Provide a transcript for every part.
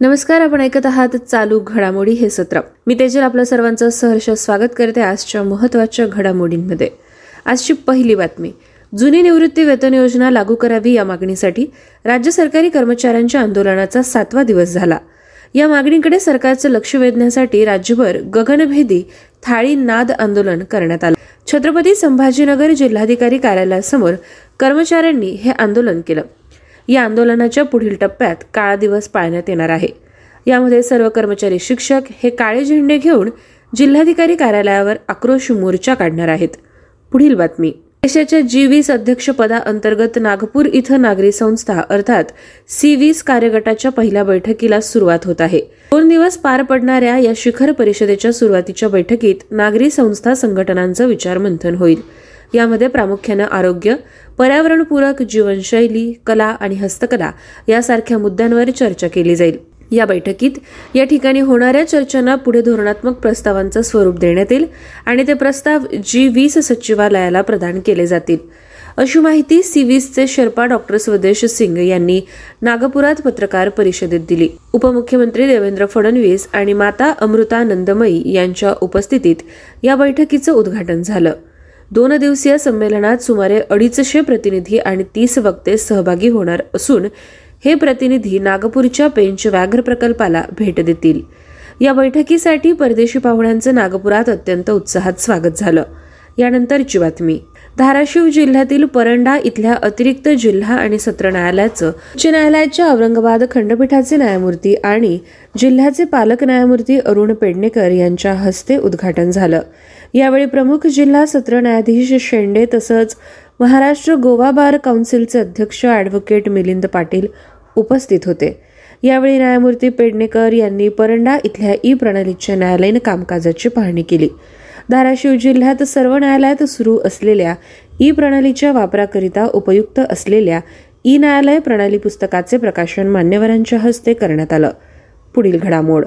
नमस्कार, आपण ऐकत आहात चालू घडामोडी हे सत्र. मी तेजल आपलं सर्वांचं सहर्ष स्वागत करते आजच्या महत्त्वाच्या घडामोडींमध्ये. आजची पहिली बातमी, जुनी निवृत्ती वेतन योजना लागू करावी या मागणीसाठी राज्य सरकारी कर्मचाऱ्यांच्या आंदोलनाचा 7वा दिवस झाला. या मागणीकडे सरकारचं लक्ष वेधण्यासाठी राज्यभर गगनभेदी थाळी नाद आंदोलन करण्यात आलं. छत्रपती संभाजीनगर जिल्हाधिकारी कार्यालयासमोर कर्मचाऱ्यांनी हे आंदोलन केलं. या आंदोलनाच्या पुढील टप्प्यात काळा दिवस पाळण्यात येणार आहे. यामध्ये सर्व कर्मचारी शिक्षक हे काळे झेंडे घेऊन जिल्हाधिकारी कार्यालयावर आक्रोश मोर्चा काढणार आहेत. पुढील बातमी, देशाच्या G20 अध्यक्षपदाअंतर्गत नागपूर इथं नागरी संस्था अर्थात C20 कार्यगटाच्या पहिल्या बैठकीला सुरुवात होत आहे. 2 दिवस पार पडणाऱ्या या शिखर परिषदेच्या सुरुवातीच्या बैठकीत नागरी संस्था संघटनांचं विचारमंथन होईल. यामध्ये प्रामुख्यानं आरोग्य, पर्यावरणपूरक जीवनशैली, कला आणि हस्तकला यासारख्या मुद्द्यांवर चर्चा केली जाईल. या बैठकीत या ठिकाणी होणाऱ्या चर्चांना पुढे धोरणात्मक प्रस्तावांचं स्वरूप देण्यात येईल आणि ते प्रस्ताव G20 सचिवालयाला प्रदान केले जातील, अशी माहिती C20चे शर्पा डॉक्टर स्वदेश सिंग यांनी नागपुरात पत्रकार परिषदेत दिली. उपमुख्यमंत्री देवेंद्र फडणवीस आणि माता अमृता नंदमयी यांच्या उपस्थितीत या बैठकीचं उद्घाटन झालं. 2 दिवसीय संमेलनात सुमारे 250 प्रतिनिधी आणि 30 वक्ते सहभागी होणार असून हे प्रतिनिधी नागपूरच्या पेंच व्याघ्र प्रकल्पाला भेट देतील. या बैठकीसाठी परदेशी पाहुण्यांचं नागपुरात अत्यंत उत्साहात स्वागत झालं. यानंतरची बातमी, धाराशिव जिल्ह्यातील परंडा इथल्या अतिरिक्त जिल्हा आणि सत्र न्यायालयाचं उच्च न्यायालयाच्या औरंगाबाद खंडपीठाचे न्यायमूर्ती आणि जिल्ह्याचे पालक न्यायमूर्ती अरुण पेडणेकर यांच्या हस्ते उद्घाटन झालं. यावेळी प्रमुख जिल्हा सत्र न्यायाधीश शेंडे तसंच महाराष्ट्र गोवा बार काउन्सिलचे अध्यक्ष ॲडव्होकेट मिलिंद पाटील उपस्थित होते. यावेळी न्यायमूर्ती पेडणेकर यांनी परंडा इथल्या E-प्रणालीच्या न्यायालयीन कामकाजाची पाहणी केली. धाराशिव जिल्ह्यात सर्व न्यायालयात सुरू असलेल्या E-प्रणालीच्या वापराकरिता उपयुक्त असलेल्या E-न्यायालय प्रणाली पुस्तकाचे प्रकाशन मान्यवरांच्या हस्ते करण्यात आलं. पुढील घडामोड,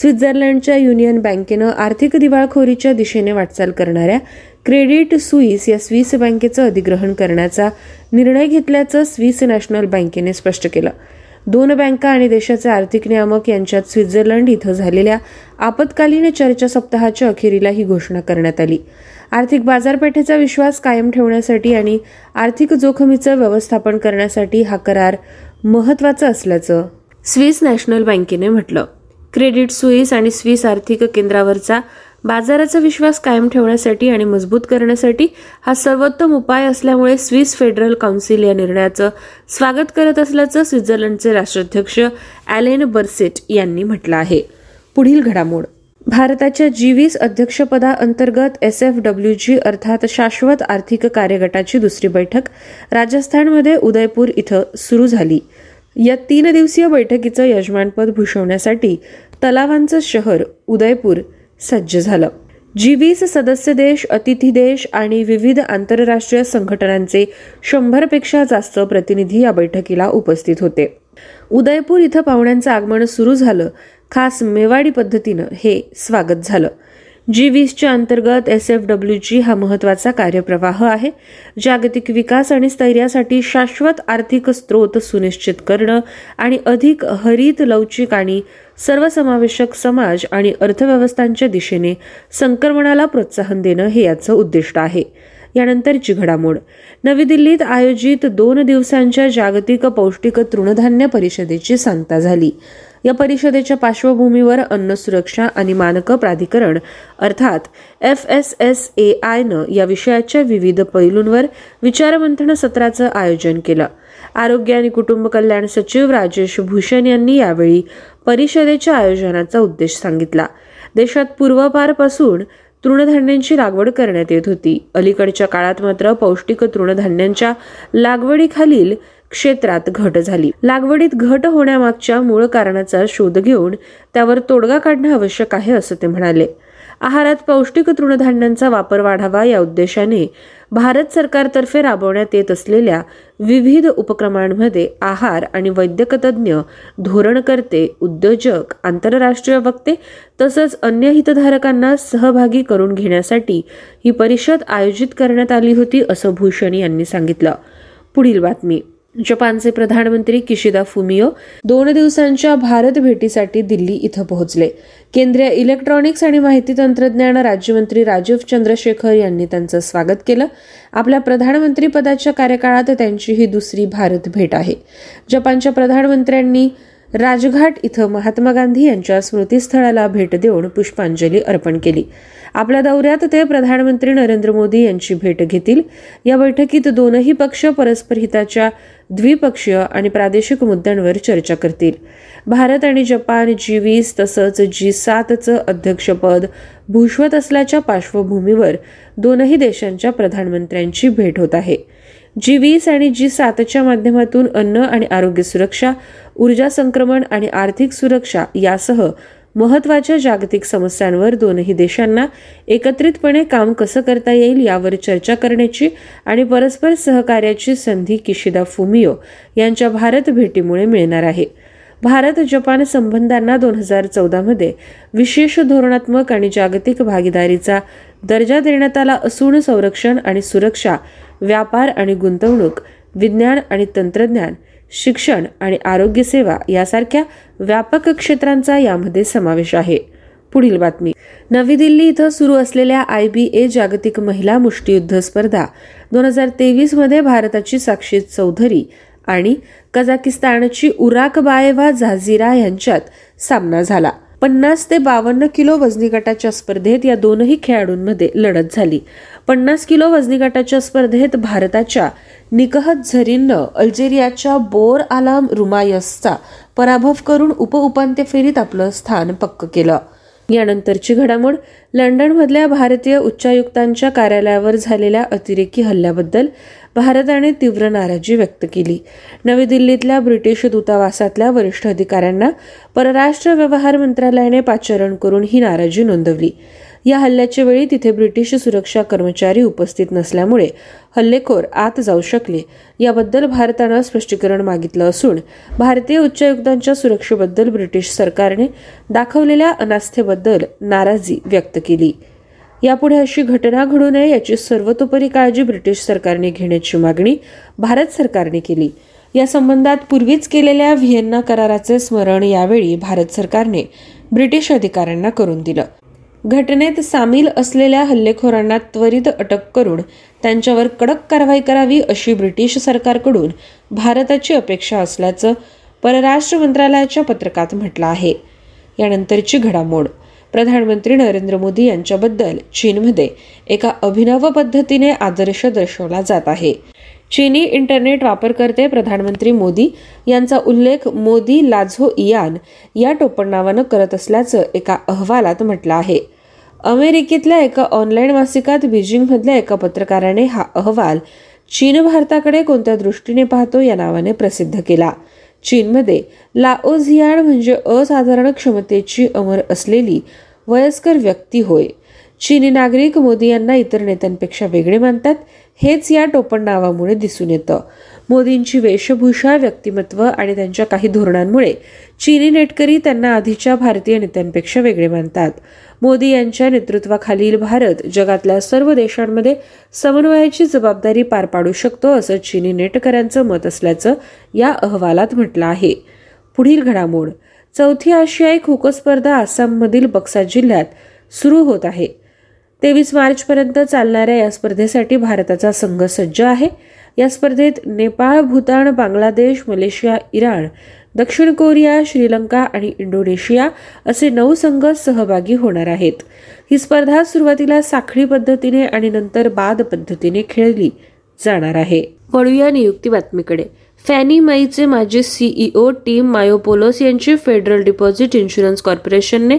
स्वित्झर्लंडच्या युनियन बँकेनं आर्थिक दिवाळखोरीच्या दिशेने वाटचाल करणाऱ्या क्रेडिट स्विस या स्विस बँकेचं अधिग्रहण करण्याचा निर्णय घेतल्याचं स्विस नॅशनल बँकेने स्पष्ट केलं. 2 बँका आणि देशाचे आर्थिक नियामक यांच्यात स्वित्झर्लंड इथं झालेल्या आपत्कालीन चर्चा सप्ताहाच्या अखेरीला ही घोषणा करण्यात आली. आर्थिक बाजारपेठेचा विश्वास कायम ठेवण्यासाठी आणि आर्थिक जोखमीचं व्यवस्थापन करण्यासाठी हा करार महत्त्वाचा असल्याचं स्विस नॅशनल बँकेने म्हटलं. क्रेडिट स्विस आणि स्विस आर्थिक केंद्रावरचा बाजाराचा विश्वास कायम ठेवण्यासाठी आणि मजबूत करण्यासाठी हा सर्वोत्तम उपाय असल्यामुळे स्विस फेडरल काउन्सिल या निर्णयाचं स्वागत करत असल्याचं स्वित्झर्लंडचे राष्ट्राध्यक्ष ॲलेन बर्सेट यांनी म्हटलं आहे. पुढील घडामोड, भारताच्या G20 अध्यक्षपदाअंतर्गत SFWG अर्थात शाश्वत आर्थिक कार्यगटाची दुसरी बैठक राजस्थानमध्ये उदयपूर इथं सुरू झाली. या 3 दिवसीय बैठकीचं यजमानपद भूषवण्यासाठी तलावांचं शहर उदयपूर सज्ज झालं. G20 सदस्य देश, अतिथी देश आणि विविध आंतरराष्ट्रीय संघटनांचे 100 पेक्षा जास्त प्रतिनिधी या बैठकीला उपस्थित होते. उदयपूर इथं पाहुण्यांचं आगमन सुरू झालं. खास मेवाडी पद्धतीनं हे स्वागत झालं. G20च्या अंतर्गत SFWG हा महत्त्वाचा कार्यप्रवाह आहे. जागतिक विकास आणि स्थैर्यासाठी शाश्वत आर्थिक स्रोत सुनिश्चित करणं आणि अधिक हरित, लवचिक आणि सर्वसमावेशक समाज आणि अर्थव्यवस्थांच्या दिशेने संक्रमणाला प्रोत्साहन देणं हे याचं उद्दिष्ट आहे. यानंतरची घडामोड, नवी दिल्लीत आयोजित 2 दिवसांच्या जागतिक पौष्टिक तृणधान्य परिषदेची सांगता झाली. या परिषदेच्या पार्श्वभूमीवर अन्न सुरक्षा आणि मानक प्राधिकरण अर्थात FSSAIनं या विषयाच्या विविध पैलूंवर विचारमंथन सत्राचं आयोजन केलं. आरोग्य आणि कुटुंब कल्याण सचिव राजेश भूषण यांनी यावेळी परिषदेच्या आयोजनाचा उद्देश सांगितला. देशात पूर्वापारपासून तृणधान्यांची लागवड करण्यात येत होती. अलीकडच्या काळात मात्र पौष्टिक तृणधान्यांच्या लागवडीखालील क्षेत्रात घट झाली. लागवडीत घट होण्यामागच्या मूळ कारणाचा शोध घेऊन त्यावर तोडगा काढणे आवश्यक आहे, असं ते म्हणाले. आहारात पौष्टिक तृणधान्यांचा वापर वाढावा या उद्देशाने भारत सरकारतर्फे राबवण्यात येत असलेल्या विविध उपक्रमांमध्ये आहार आणि वैद्यकतज्ञ, धोरणकर्ते, उद्योजक, आंतरराष्ट्रीय वक्ते तसंच अन्य हितधारकांना सहभागी करून घेण्यासाठी ही परिषद आयोजित करण्यात आली होती, असं भूषण यांनी सांगितलं. पुढील बातमी, जपानचे प्रधानमंत्री किशिदा फुमिओ 2 दिवसांच्या भारत भेटीसाठी दिल्ली इथं पोहोचले. केंद्रीय इलेक्ट्रॉनिक्स आणि माहिती तंत्रज्ञान राज्यमंत्री राजीव चंद्रशेखर यांनी त्यांचं स्वागत केलं. आपल्या प्रधानमंत्री पदाच्या कार्यकाळात त्यांची ही दुसरी भारत भेट आहे. जपानच्या प्रधानमंत्र्यांनी राजघाट इथं महात्मा गांधी यांच्या स्मृतीस्थळाला भेट देऊन पुष्पांजली अर्पण केली. आपल्या दौऱ्यात ते प्रधानमंत्री नरेंद्र मोदी यांची भेट घेतील. या बैठकीत दोनही पक्ष परस्पर हिताच्या द्विपक्षीय आणि प्रादेशिक मुद्द्यांवर चर्चा करतील. भारत आणि जपान G20 तसंच G7चं अध्यक्षपद भूषवत असल्याच्या पार्श्वभूमीवर दोनही देशांच्या प्रधानमंत्र्यांची भेट होत आहे. G20 आणि G7च्या माध्यमातून अन्न आणि आरोग्य सुरक्षा, ऊर्जा संक्रमण आणि आर्थिक सुरक्षा यासह महत्त्वाच्या जागतिक समस्यांवर दोनही देशांना एकत्रितपणे काम कसं करता येईल यावर चर्चा करण्याची आणि परस्पर सहकार्याची संधी किशिदा फुमिओ यांच्या भारत भेटीमुळे मिळणार आहे. भारत जपान संबंधांना 2014 मध्ये विशेष धोरणात्मक आणि जागतिक भागीदारीचा दर्जा देण्यात आला असून संरक्षण आणि सुरक्षा, व्यापार आणि गुंतवणूक, विज्ञान आणि तंत्रज्ञान, शिक्षण आणि आरोग्य सेवा यासारख्या व्यापक क्षेत्रांचा यामध्ये समावेश आहे. पुढील बातमी. नवी दिल्ली इथं सुरू असलेल्या IBA जागतिक महिला मुष्टियुद्ध स्पर्धा 2023 मध्ये भारताची साक्षी चौधरी आणि कझाकिस्तानची उराकबायेवा झाझिरा यांच्यात सामना झाला. 50 ते 52 किलो वजनी गटाच्या स्पर्धेत या दोनही खेळाडूंमध्ये लढत झाली. 50 किलो वजनी गटाच्या स्पर्धेत भारताच्या निकहत झरीनं अल्जेरियाच्या बोर आलाम रुमायसचा पराभव करून उपउपांत्य फेरीत आपलं स्थान पक्क केलं. यानंतरची घडामोड. लंडनमधल्या भारतीय उच्चायुक्तांच्या कार्यालयावर झालेल्या अतिरेकी हल्ल्याबद्दल भारताने तीव्र नाराजी व्यक्त केली. नवी दिल्लीतल्या ब्रिटिश दूतावासातल्या वरिष्ठ अधिकाऱ्यांना परराष्ट्र व्यवहार मंत्रालयाने पाचारण करून ही नाराजी नोंदवली. या हल्ल्याच्या वेळी तिथे ब्रिटिश सुरक्षा कर्मचारी उपस्थित नसल्यामुळे हल्लेखोर आत जाऊ शकले याबद्दल भारतानं स्पष्टीकरण मागितलं असून भारतीय उच्चायुक्तांच्या सुरक्षेबद्दल ब्रिटिश सरकारने दाखवलेल्या अनास्थेबद्दल नाराजी व्यक्त केली. यापुढे अशी घटना घडू नये याची सर्वतोपरी काळजी ब्रिटिश सरकारने घेण्याची मागणी भारत सरकारने केली. या संबंधात पूर्वीच केलेल्या व्हिएन्ना कराराचे स्मरण यावेळी भारत सरकारने ब्रिटिश अधिकाऱ्यांना करून दिलं. घटनेत सामील असलेल्या हल्लेखोरांना त्वरित अटक करून त्यांच्यावर कडक कारवाई करावी अशी ब्रिटिश सरकारकडून भारताची अपेक्षा असल्याचं परराष्ट्र मंत्रालयाच्या पत्रकात म्हटलं आहे. यानंतरची घडामोड. प्रधानमंत्री नरेंद्र मोदी यांच्याबद्दल चीनमध्ये एका अभिनव पद्धतीने आदर्श दर्शवला जात आहे. चीनी इंटरनेट वापरकर्ते प्रधानमंत्री मोदी यांचा उल्लेख मोदी लाझो इयान या टोपणनावानं करत असल्याचं एका अहवालात म्हटलं आहे. अमेरिकेतल्या एका ऑनलाईन मासिकात बीजिंगमधल्या एका पत्रकाराने हा अहवाल चीन भारताकडे कोणत्या दृष्टीने पाहतो या नावाने प्रसिद्ध केला. चीनमध्ये लाओझियान म्हणजे असाधारण क्षमतेची अमर असलेली वयस्कर व्यक्ती होय. चीनी नागरिक मोदी यांना इतर नेत्यांपेक्षा वेगळे मानतात हेच या टोपणनावामुळे दिसून येतं. मोदींची वेशभूषा, व्यक्तिमत्व आणि त्यांच्या काही धोरणांमुळे चीनी नेटकरी त्यांना आधीच्या भारतीय नेत्यांपेक्षा वेगळे मानतात. मोदी यांच्या नेतृत्वाखालील भारत जगातल्या सर्व देशांमध्ये समन्वयाची जबाबदारी पार पाडू शकतो असं चीनी नेटकऱ्यांचं मत असल्याचं या अहवालात म्हटलं आहे. पुढील घडामोड. 4थी आशियाई खो खो स्पर्धा आसाममधील बक्सा जिल्ह्यात सुरू होत आहे. 23 मार्चपर्यंत चालणाऱ्या या स्पर्धेसाठी भारताचा संघ सज्ज आहे. या स्पर्धेत नेपाळ, भूतान, बांगलादेश, मलेशिया, इराण, दक्षिण कोरिया, श्रीलंका आणि इंडोनेशिया असे 9 संघ सहभागी होणार आहेत. ही स्पर्धा सुरुवातीला साखळी पद्धतीने आणि नंतर बाद पद्धतीने खेळली जाणार आहे. वळूया नियुक्ती बातमीकडे. फॅनी माईचे माजी CEO टीम मायोपोलोस यांची फेडरल डिपॉझिट इन्शुरन्स कॉर्पोरेशनने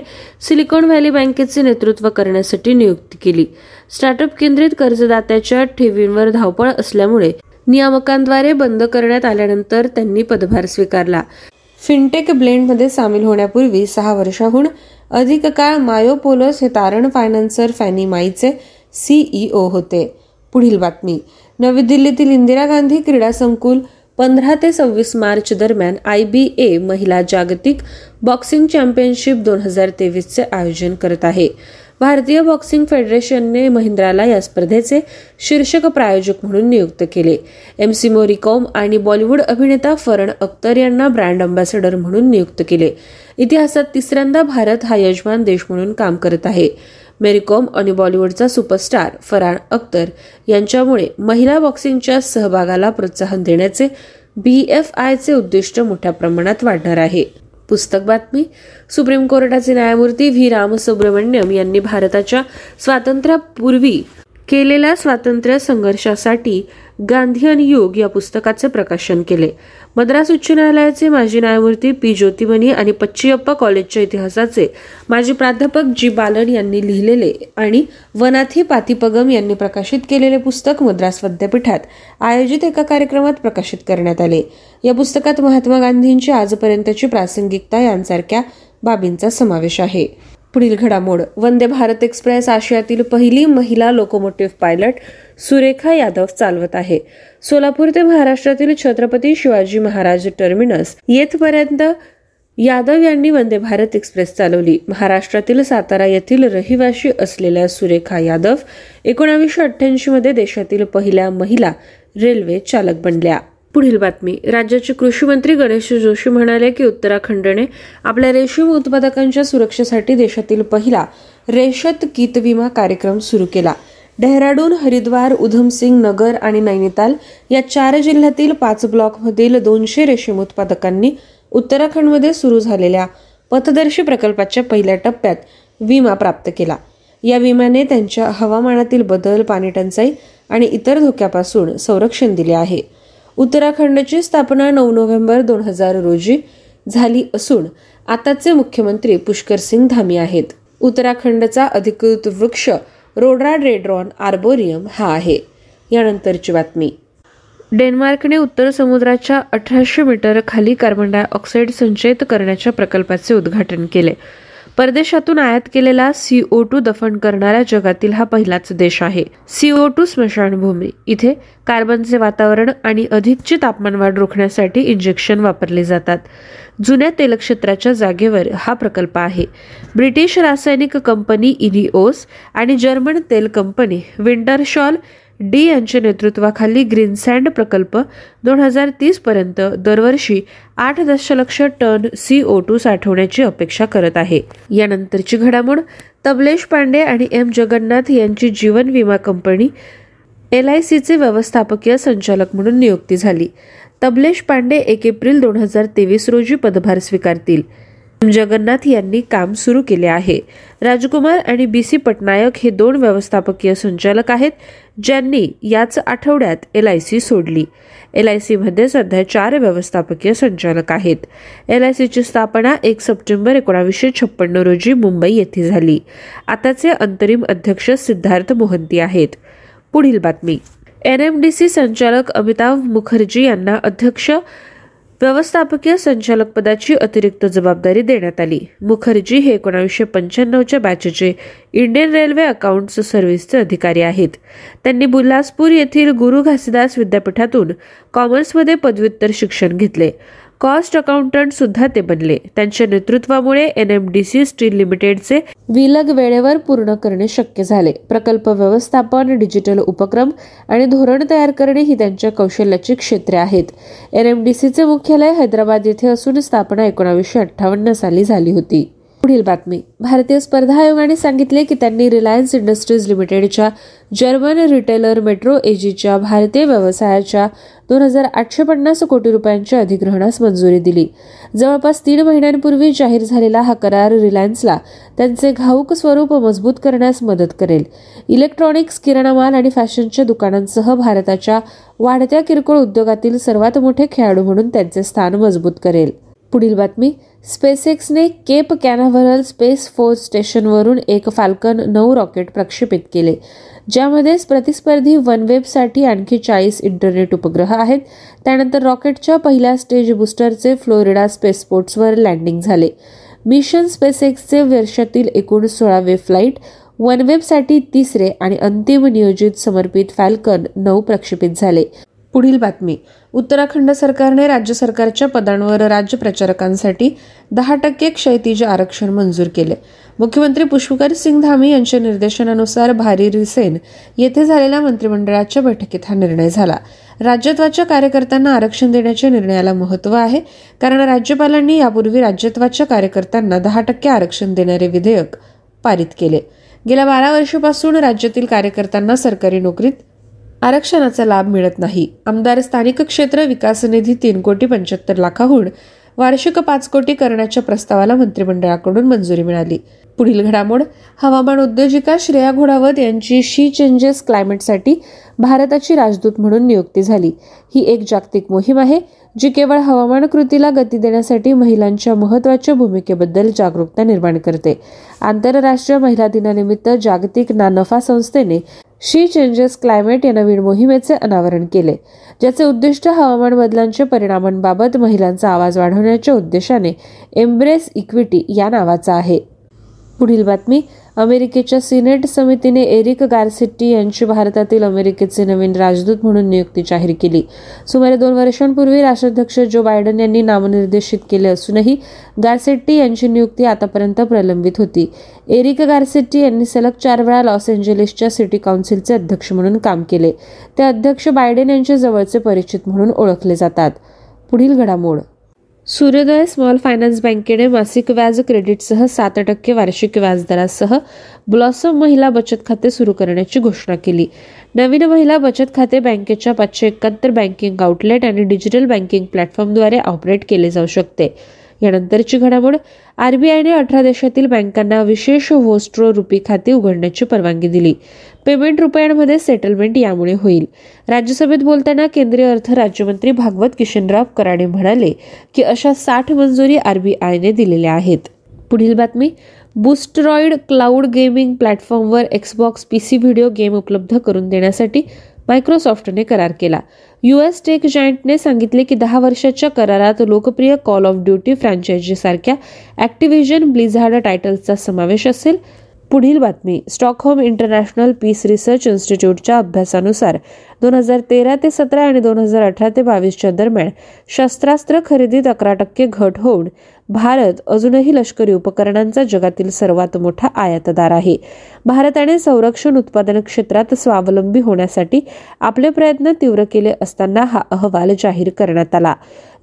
सिलिकॉन व्हॅली बँकेचे नेतृत्व करण्यासाठी नियुक्ती केली. स्टार्टअप केंद्रित कर्जदात्याच्या ठेवींवर धावपळ असल्यामुळे नियामकांद्वारे बंद करण्यात आल्यानंतर त्यांनी पदभार स्वीकारला. फिनटेक ब्लेंडमध्ये सामील होण्यापूर्वी 6 वर्षाहून अधिक काळ मायोपोलोस हे तारण फायनान्सर फॅनी माईचे CEO होते. पुढील बातमी. नवी दिल्लीतील इंदिरा गांधी क्रीडा संकुल 15 ते 26 मार्च दरम्यान IBA महिला जागतिक बॉक्सिंग चॅम्पियनशिप 2023 चे आयोजन करत आहे. भारतीय बॉक्सिंग फेडरेशनने महिंद्राला या स्पर्धेचे शीर्षक प्रायोजक म्हणून नियुक्त केले. MC मोरिकॉम आणि बॉलिवूड अभिनेता फरहान अख्तर यांना ब्रँड अँबॅसेडर म्हणून नियुक्त केले. इतिहासात तिसऱ्यांदा भारत हा यजमान देश म्हणून काम करत आहे. मेरीकॉम आणि बॉलिवूडचा सुपरस्टार फरहान अख्तर यांच्यामुळे महिला बॉक्सिंगच्या सहभागाला प्रोत्साहन देण्याचे BFIचे उद्दिष्ट मोठ्या प्रमाणात वाढणार आहे. पुस्तक बातमी. सुप्रीम कोर्टाचे न्यायमूर्ती व्ही रामसुब्रमण्यम यांनी भारताच्या स्वातंत्र्यापूर्वी केलेल्या स्वातंत्र्य संघर्षासाठी गांधीयन युग या पुस्तकाचे प्रकाशन केले. मद्रास उच्च न्यायालयाचे माजी न्यायमूर्ती P ज्योतिमनी आणि पच्चियप्पा कॉलेजच्या इतिहासाचे माजी प्राध्यापक G बालन यांनी लिहिलेले आणि वनाथी पातीपगम यांनी प्रकाशित केलेले पुस्तक मद्रास विद्यापीठात आयोजित एका कार्यक्रमात प्रकाशित करण्यात आले. या पुस्तकात महात्मा गांधींची आजपर्यंतची प्रासंगिकता यांसारख्या बाबींचा समावेश आहे. पुढील घडामोड. वंदे भारत एक्सप्रेस आशियातील पहिली महिला लोकोमोटिव्ह पायलट सुरेखा यादव चालवत आहे. सोलापूर ते महाराष्ट्रातील छत्रपती शिवाजी महाराज टर्मिनस येथपर्यंत यादव यांनी वंदे भारत एक्सप्रेस चालवली. महाराष्ट्रातील सातारा येथील रहिवाशी असलेल्या सुरेखा यादव 1988 मध्ये देशातील पहिल्या महिला रेल्वे चालक बनल्या. पुढील बातमी. राज्याचे कृषी मंत्री गणेश जोशी म्हणाले की उत्तराखंडने आपल्या रेशीम उत्पादकांच्या सुरक्षेसाठी देशातील पहिला रेशत कीट विमा कार्यक्रम सुरू केला. डेहराडून, हरिद्वार, उधमसिंग नगर आणि नैनिताल या 4 जिल्ह्यातील 5 ब्लॉकमधील 200 रेशीम उत्पादकांनी उत्तराखंडमध्ये सुरू झालेल्या पथदर्शी प्रकल्पाच्या पहिल्या टप्प्यात विमा प्राप्त केला. या विम्याने त्यांच्या हवामानातील बदल, पाणी टंचाई आणि इतर धोक्यापासून संरक्षण दिले आहे. उत्तराखंडची स्थापना 9 नोव्हेंबर 2000 रोजी झाली असून आताचे मुख्यमंत्री पुष्कर सिंग धामी आहेत. उत्तराखंडचा अधिकृत वृक्ष रोडोडेंड्रॉन आर्बोरियम हा आहे. यानंतरची बातमी. डेन्मार्कने उत्तर समुद्राच्या 1800 मीटर खाली कार्बन डायऑक्साईड संचयित करण्याच्या प्रकल्पाचे उद्घाटन केले. परदेशातून आयात केलेला CO2 दफन करणारा जगातील हा पहिलाच देश आहे. CO2 स्मशानभूमी. इथे कार्बनचे वातावरण आणि अधिकची तापमानवाढ रोखण्यासाठी इंजेक्शन वापरले जातात. जुन्या तेलक्षेत्राच्या जागेवर हा प्रकल्प आहे. ब्रिटिश रासायनिक कंपनी इनिओस आणि जर्मन तेल कंपनी विंटरशॉल डी यांच्या नेतृत्वाखाली ग्रीनसँड प्रकल्प 2030 पर्यंत दरवर्षी 8 दशलक्ष टन CO2 साठवण्याची अपेक्षा करत आहे. यानंतरची घडामोड. तबलेश पांडे आणि M जगन्नाथ यांची जीवन विमा कंपनी LICचे व्यवस्थापकीय संचालक म्हणून नियुक्ती झाली. तबलेश पांडे 1 एप्रिल 2023 रोजी पदभार स्वीकारतील. जगन्नाथ यांनी काम सुरू केले आहे. राजकुमार आणि BC पटनायक हे 2 व्यवस्थापकीय संचालक आहेत ज्यांनी याच आठवड्यात LIC सोडली. LIC मध्ये सध्या 4 व्यवस्थापकीय संचालक आहेत. LICची स्थापना 1 सप्टेंबर 1956 रोजी मुंबई येथे झाली. आताचे अंतरिम अध्यक्ष सिद्धार्थ मोहंती आहेत. पुढील बातमी. NMDC संचालक अमिताभ मुखर्जी यांना अध्यक्ष व्यवस्थापकीय संचालक पदाची अतिरिक्त जबाबदारी देण्यात आली. मुखर्जी हे 1995च्या बॅचचे इंडियन रेल्वे अकाउंट्स सर्व्हिसचे अधिकारी आहेत. त्यांनी बिलासपूर येथील गुरु घासीदास विद्यापीठातून कॉमर्समध्ये पदव्युत्तर शिक्षण घेतले. कॉस्ट अकाउंटंट सुद्धा ते बनले. त्यांच्या नेतृत्वामुळे NMDC स्टील लिमिटेडचे विलग वेळेवर पूर्ण करणे शक्य झाले. प्रकल्प व्यवस्थापन, डिजिटल उपक्रम आणि धोरण तयार करणे ही त्यांच्या कौशल्याची क्षेत्रे आहेत. NMDCचे मुख्यालय हैदराबाद येथे असून स्थापना 1958 साली झाली होती. पुढील बातमी. भारतीय स्पर्धा आयोगाने सांगितले की त्यांनी रिलायन्स इंडस्ट्रीज लिमिटेडच्या जर्मन रिटेलर मेट्रो AGच्या भारतीय व्यवसायाच्या 2850 कोटी रुपयांच्या अधिग्रहणास मंजुरी दिली. जवळपास 3 महिन्यांपूर्वी जाहीर झालेला हा करार रिलायन्सला त्यांचे घाऊक स्वरूप मजबूत करण्यास मदत करेल. इलेक्ट्रॉनिक्स, किराणा माल आणि फॅशनच्या दुकानांसह भारताच्या वाढत्या किरकोळ उद्योगातील सर्वात मोठे खेळाडू म्हणून त्यांचे स्थान मजबूत करेल. पुढील बातमी. स्पेसएक्सने केप कॅनाव्हरल स्पेस फोर्स स्टेशनवरून एक फाल्कन 9 रॉकेट प्रक्षेपित केले, ज्यामध्ये प्रतिस्पर्धी OneWeb साठी आणखी 40 इंटरनेट उपग्रह आहेत. त्यानंतर रॉकेटच्या पहिल्या स्टेज बूस्टरचे फ्लोरिडा स्पेसपोर्ट्सवर लँडिंग झाले. मिशन स्पेसएक्सचे वर्षातील एकूण 16वे फ्लाईट OneWeb साठी 3रे आणि अंतिम नियोजित समर्पित फाल्कन 9 प्रक्षेपित झाले. पुढील बातमी. उत्तराखंड सरकारने राज्य सरकारच्या पदांवर राज्य प्रचारकांसाठी 10% क्षैतिज आरक्षण मंजूर केले. मुख्यमंत्री पुष्कर सिंग धामी यांच्या निर्देशानुसार भारी रिसेन येथे झालेल्या मंत्रिमंडळाच्या बैठकीत हा निर्णय झाला. राज्यत्वाच्या कार्यकर्त्यांना आरक्षण देण्याच्या निर्णयाला महत्त्व आहे, कारण राज्यपालांनी यापूर्वी राज्यत्वाच्या कार्यकर्त्यांना 10% आरक्षण देणारे विधेयक पारित केले. गेल्या 12 वर्षापासून राज्यातील कार्यकर्त्यांना सरकारी नोकरीत आरक्षणाचा लाभ मिळत नाही. आमदार स्थानिक क्षेत्र विकास निधी 3,75,00,000 वार्षिक 5 कोटी करण्याच्या प्रस्तावाला मंत्रिमंडळाकडून मंजुरी मिळाली. पुढील घडामोड. हवामान उद्योजिका श्रेया घोडावत यांची शी चेंजेस क्लायमेटसाठी भारताची राजदूत म्हणून नियुक्ती झाली. ही एक जागतिक मोहीम आहे जी केवळ हवामान कृतीला गती देण्यासाठी महिलांच्या महत्त्वाच्या भूमिकेबद्दल जागरूकता निर्माण करते. आंतरराष्ट्रीय महिला दिनानिमित्त जागतिक नानफा संस्थेने शी चेंजेस क्लायमेट या नवीन मोहिमेचे अनावरण केले, ज्याचे उद्दिष्ट हवामान बदलांच्या परिणामांबाबत महिलांचा आवाज वाढवण्याच्या उद्देशाने एम्ब्रेस इक्विटी या नावाचा आहे. पुढील बातमी. अमेरिकेच्या सिनेट समितीने एरिक गारसेट्टी यांची भारतातील अमेरिकेचे नवीन राजदूत म्हणून नियुक्ती जाहीर केली. सुमारे 2 वर्षांपूर्वी राष्ट्राध्यक्ष जो बायडन यांनी नामनिर्देशित केले असूनही गारसेट्टी यांची नियुक्ती आतापर्यंत प्रलंबित होती. एरिक गारसेट्टी यांनी सलग 4 वेळा लॉस एंजेलिसच्या सिटी काउन्सिलचे अध्यक्ष म्हणून काम केले. ते अध्यक्ष बायडन यांच्या जवळचे परिचित म्हणून ओळखले जातात. पुढील घडामोड. सूर्योदय स्मॉल फायनान्स बँकेने मासिक व्याज क्रेडिटसह 7% वार्षिक व्याजदरासह ब्लॉसम महिला बचत खाते सुरू करण्याची घोषणा केली. नवीन महिला बचत खाते बँकेच्या 571 बँकिंग आउटलेट आणि डिजिटल बँकिंग प्लॅटफॉर्मद्वारे ऑपरेट केले जाऊ शकते. यानंतरची घडामोड. आरबीआयने 18 देशातील बँकांना विशेष व्होस्ट्रो रुपी खाते उघडण्याची परवानगी दिली. पेमेंट रुपयांमध्ये सेटलमेंट यामुळे होईल. राज्यसभेत बोलताना केंद्रीय अर्थ राज्यमंत्री भागवत किशनराव कराडे म्हणाले की अशा 60 मंजुरी आरबीआयने दिलेल्या आहेत. पुढील बातमी. बूस्टरॉइड क्लाउड गेमिंग प्लॅटफॉर्मवर एक्सबॉक्स PC व्हिडिओ गेम उपलब्ध करून देण्यासाठी मायक्रोसॉफ्टने करार केला. US टेक जायंटने सांगितले की 10 वर्षाच्या करारात लोकप्रिय कॉल ऑफ ड्युटी फ्रँचायझीसारख्या ॲक्टिव्हिजन ब्लिझार्ड टायटल्सचा समावेश असेल. पुढील बातमी. स्टॉकहोम इंटरनॅशनल पीस रिसर्च इन्स्टिट्यूटच्या अभ्यासानुसार 2013 ते 2017 आणि 2018 ते 2022 दरम्यान शस्त्रास्त्र खरेदीत 11% घट होऊन भारत अजूनही लष्करी उपकरणांचा जगातील सर्वात मोठा आयातदार आहे. भारताने संरक्षण उत्पादन क्षेत्रात स्वावलंबी होण्यासाठी आपले प्रयत्न तीव्र केले असताना हा अहवाल जाहीर करण्यात आला.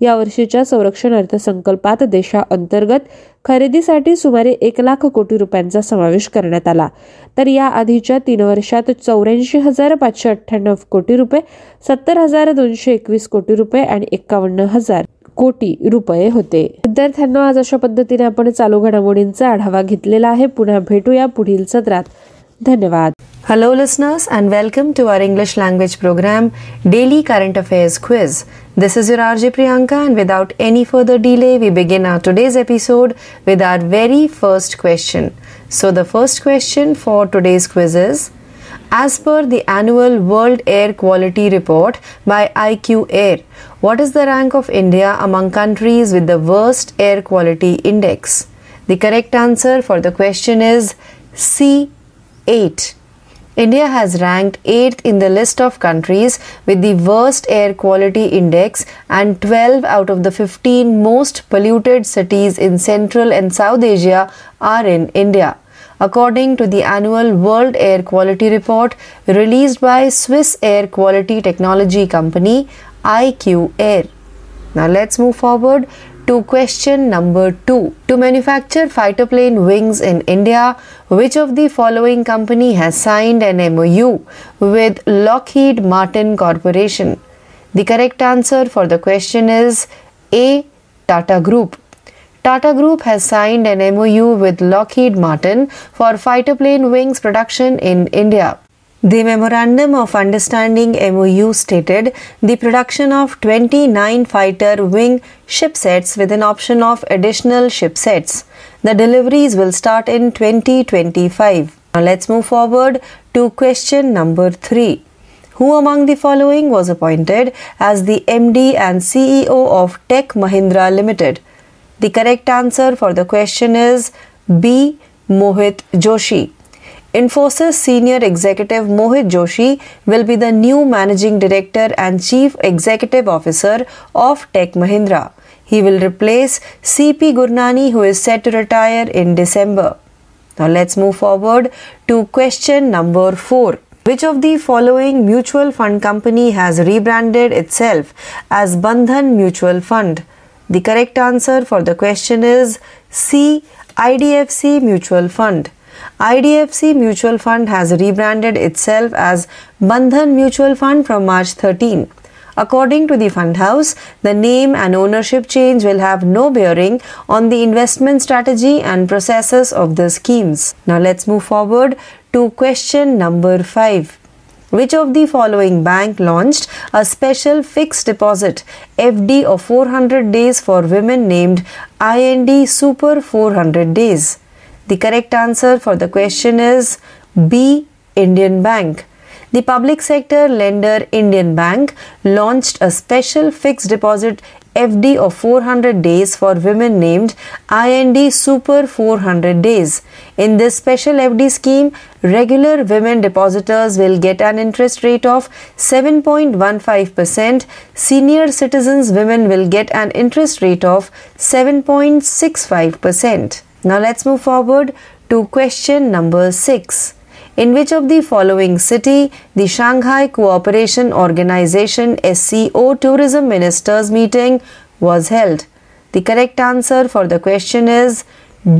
यावर्षीच्या संरक्षण अर्थसंकल्पात देशाअंतर्गत खरेदीसाठी सुमारे 1,00,000 कोटी रुपयांचा समावेश करण्यात आला, तर या आधीच्या 3 वर्षात 84,598 कोटी रुपये, 70,221 कोटी रुपये आणि 51,000 कोटी रुपये होते. विद्यार्थ्यांनो, आज अशा पद्धतीने आपण चालू घडामोडींचा आढावा घेतलेला आहे. पुन्हा भेटूया पुढील सत्रात. धन्यवाद. Hello listeners and welcome to our English language programme daily current affairs quiz. This is your RJ Priyanka, and without any further delay, we begin our today's episode with our very first question. So the first question for today's quiz is, as per the annual World Air Quality Report by IQAir, what is the rank of India among countries with the worst air quality index? The correct answer for the question is C8. India has ranked 8th in the list of countries with the worst air quality index and 12 out of the 15 most polluted cities in Central and South Asia are in India, according to the annual World Air Quality Report released by Swiss Air Quality Technology Company IQAir. Now let's move forward to question number 2. To manufacture fighter plane wings in India, which of the following company has signed an MOU with Lockheed Martin Corporation? The correct answer for the question is A, Tata Group. Tata Group has signed an MOU with Lockheed Martin for fighter plane wings production in India. The Memorandum of Understanding MOU stated the production of 29 fighter wing shipsets with an option of additional shipsets. The deliveries will start in 2025. Now let's move forward to question number 3. Who among the following was appointed as the MD and CEO of Tech Mahindra Limited? The correct answer for the question is B, Mohit Joshi. Infosys Senior Executive Mohit Joshi will be the new Managing Director and Chief Executive Officer of Tech Mahindra. He will replace C.P. Gurnani, who is set to retire in December. Now let's move forward to question number 4. Which of the following mutual fund company has rebranded itself as Bandhan Mutual Fund? The correct answer for the question is C. IDFC Mutual Fund. IDFC Mutual Fund has rebranded itself as Bandhan Mutual Fund from March 13. According to the fund house, the name and ownership change will have no bearing on the investment strategy and processes of the schemes. Now let's move forward to question number 5. Which of the following bank launched a special fixed deposit FD of 400 days for women named IND Super 400 days? The correct answer for the question is B. Indian Bank. The public sector lender Indian Bank launched a special fixed deposit FD of 400 days for women named IND Super 400 days. In this special FD scheme, regular women depositors will get an interest rate of 7.15%. Senior citizens women will get an interest rate of 7.65%. Now let's move forward to question number 6. In which of the following city the Shanghai Cooperation Organization SCO Tourism Ministers meeting was held? The correct answer for the question is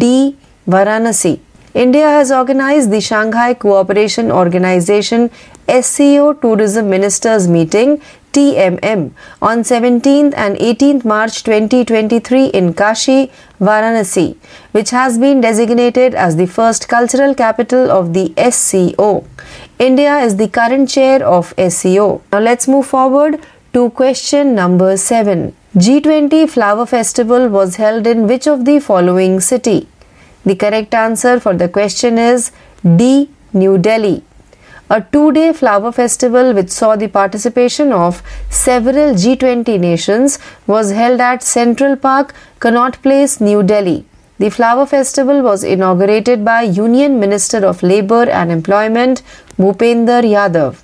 D. Varanasi. India has organized the Shanghai Cooperation Organization SCO Tourism Ministers meeting TMM on 17th and 18th March 2023 in Kashi, Varanasi, which has been designated as the first cultural capital of the SCO. India is the current chair of SCO. Now let's move forward to question number 7. G20 Flower Festival was held in which of the following city? The correct answer for the question is D. New Delhi. A two-day flower festival which saw the participation of several G20 nations was held at Central Park, Connaught Place, New Delhi. The flower festival was inaugurated by Union Minister of Labour and Employment, Bhupender Yadav.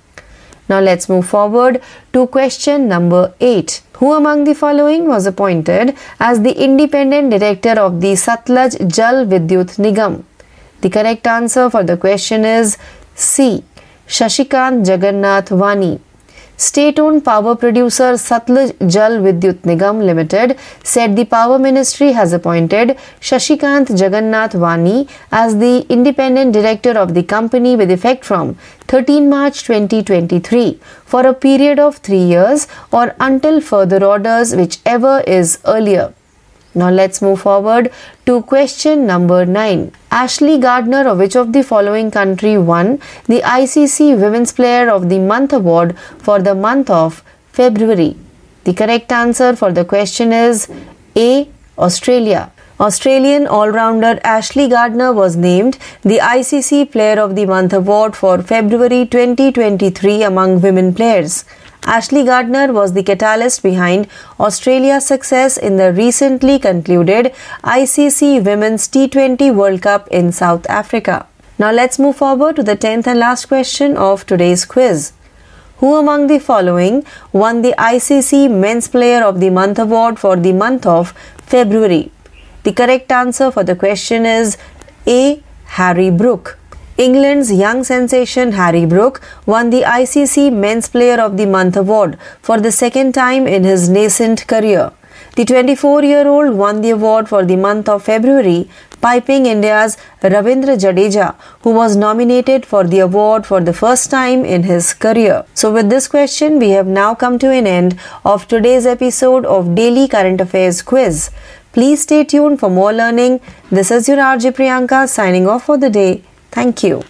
Now let's move forward to question number 8. Who among the following was appointed as the independent director of the Satluj Jal Vidyut Nigam? The correct answer for the question is C. Shashikant Jagannath Wani. State-owned power producer Satluj Jal Vidyut Nigam Limited said the Power Ministry has appointed Shashikant Jagannath Wani as the independent director of the company with effect from 13 March 2023 for a period of 3 years or until further orders, whichever is earlier. Now let's move forward to question number 9. Ashley Gardner of which of the following country won the ICC Women's Player of the Month award for the month of February? The correct answer for the question is A. Australia. Australian all-rounder Ashley Gardner was named the ICC Player of the Month award for February 2023 among women players. Ashley Gardner was the catalyst behind Australia's success in the recently concluded ICC Women's T20 World Cup in South Africa. Now let's move forward to the 10th and last question of today's quiz. Who among the following won the ICC Men's Player of the Month award for the month of February? The correct answer for the question is A. Harry Brooke. England's young sensation Harry Brooke won the ICC Men's Player of the Month award for the second time in his nascent career. The 24-year-old won the award for the month of February, piping India's Ravindra Jadeja, who was nominated for the award for the first time in his career. So with this question, we have now come to an end of today's episode of Daily Current Affairs Quiz. Please stay tuned for more learning. This is your RJ Priyanka signing off for the day. Thank you.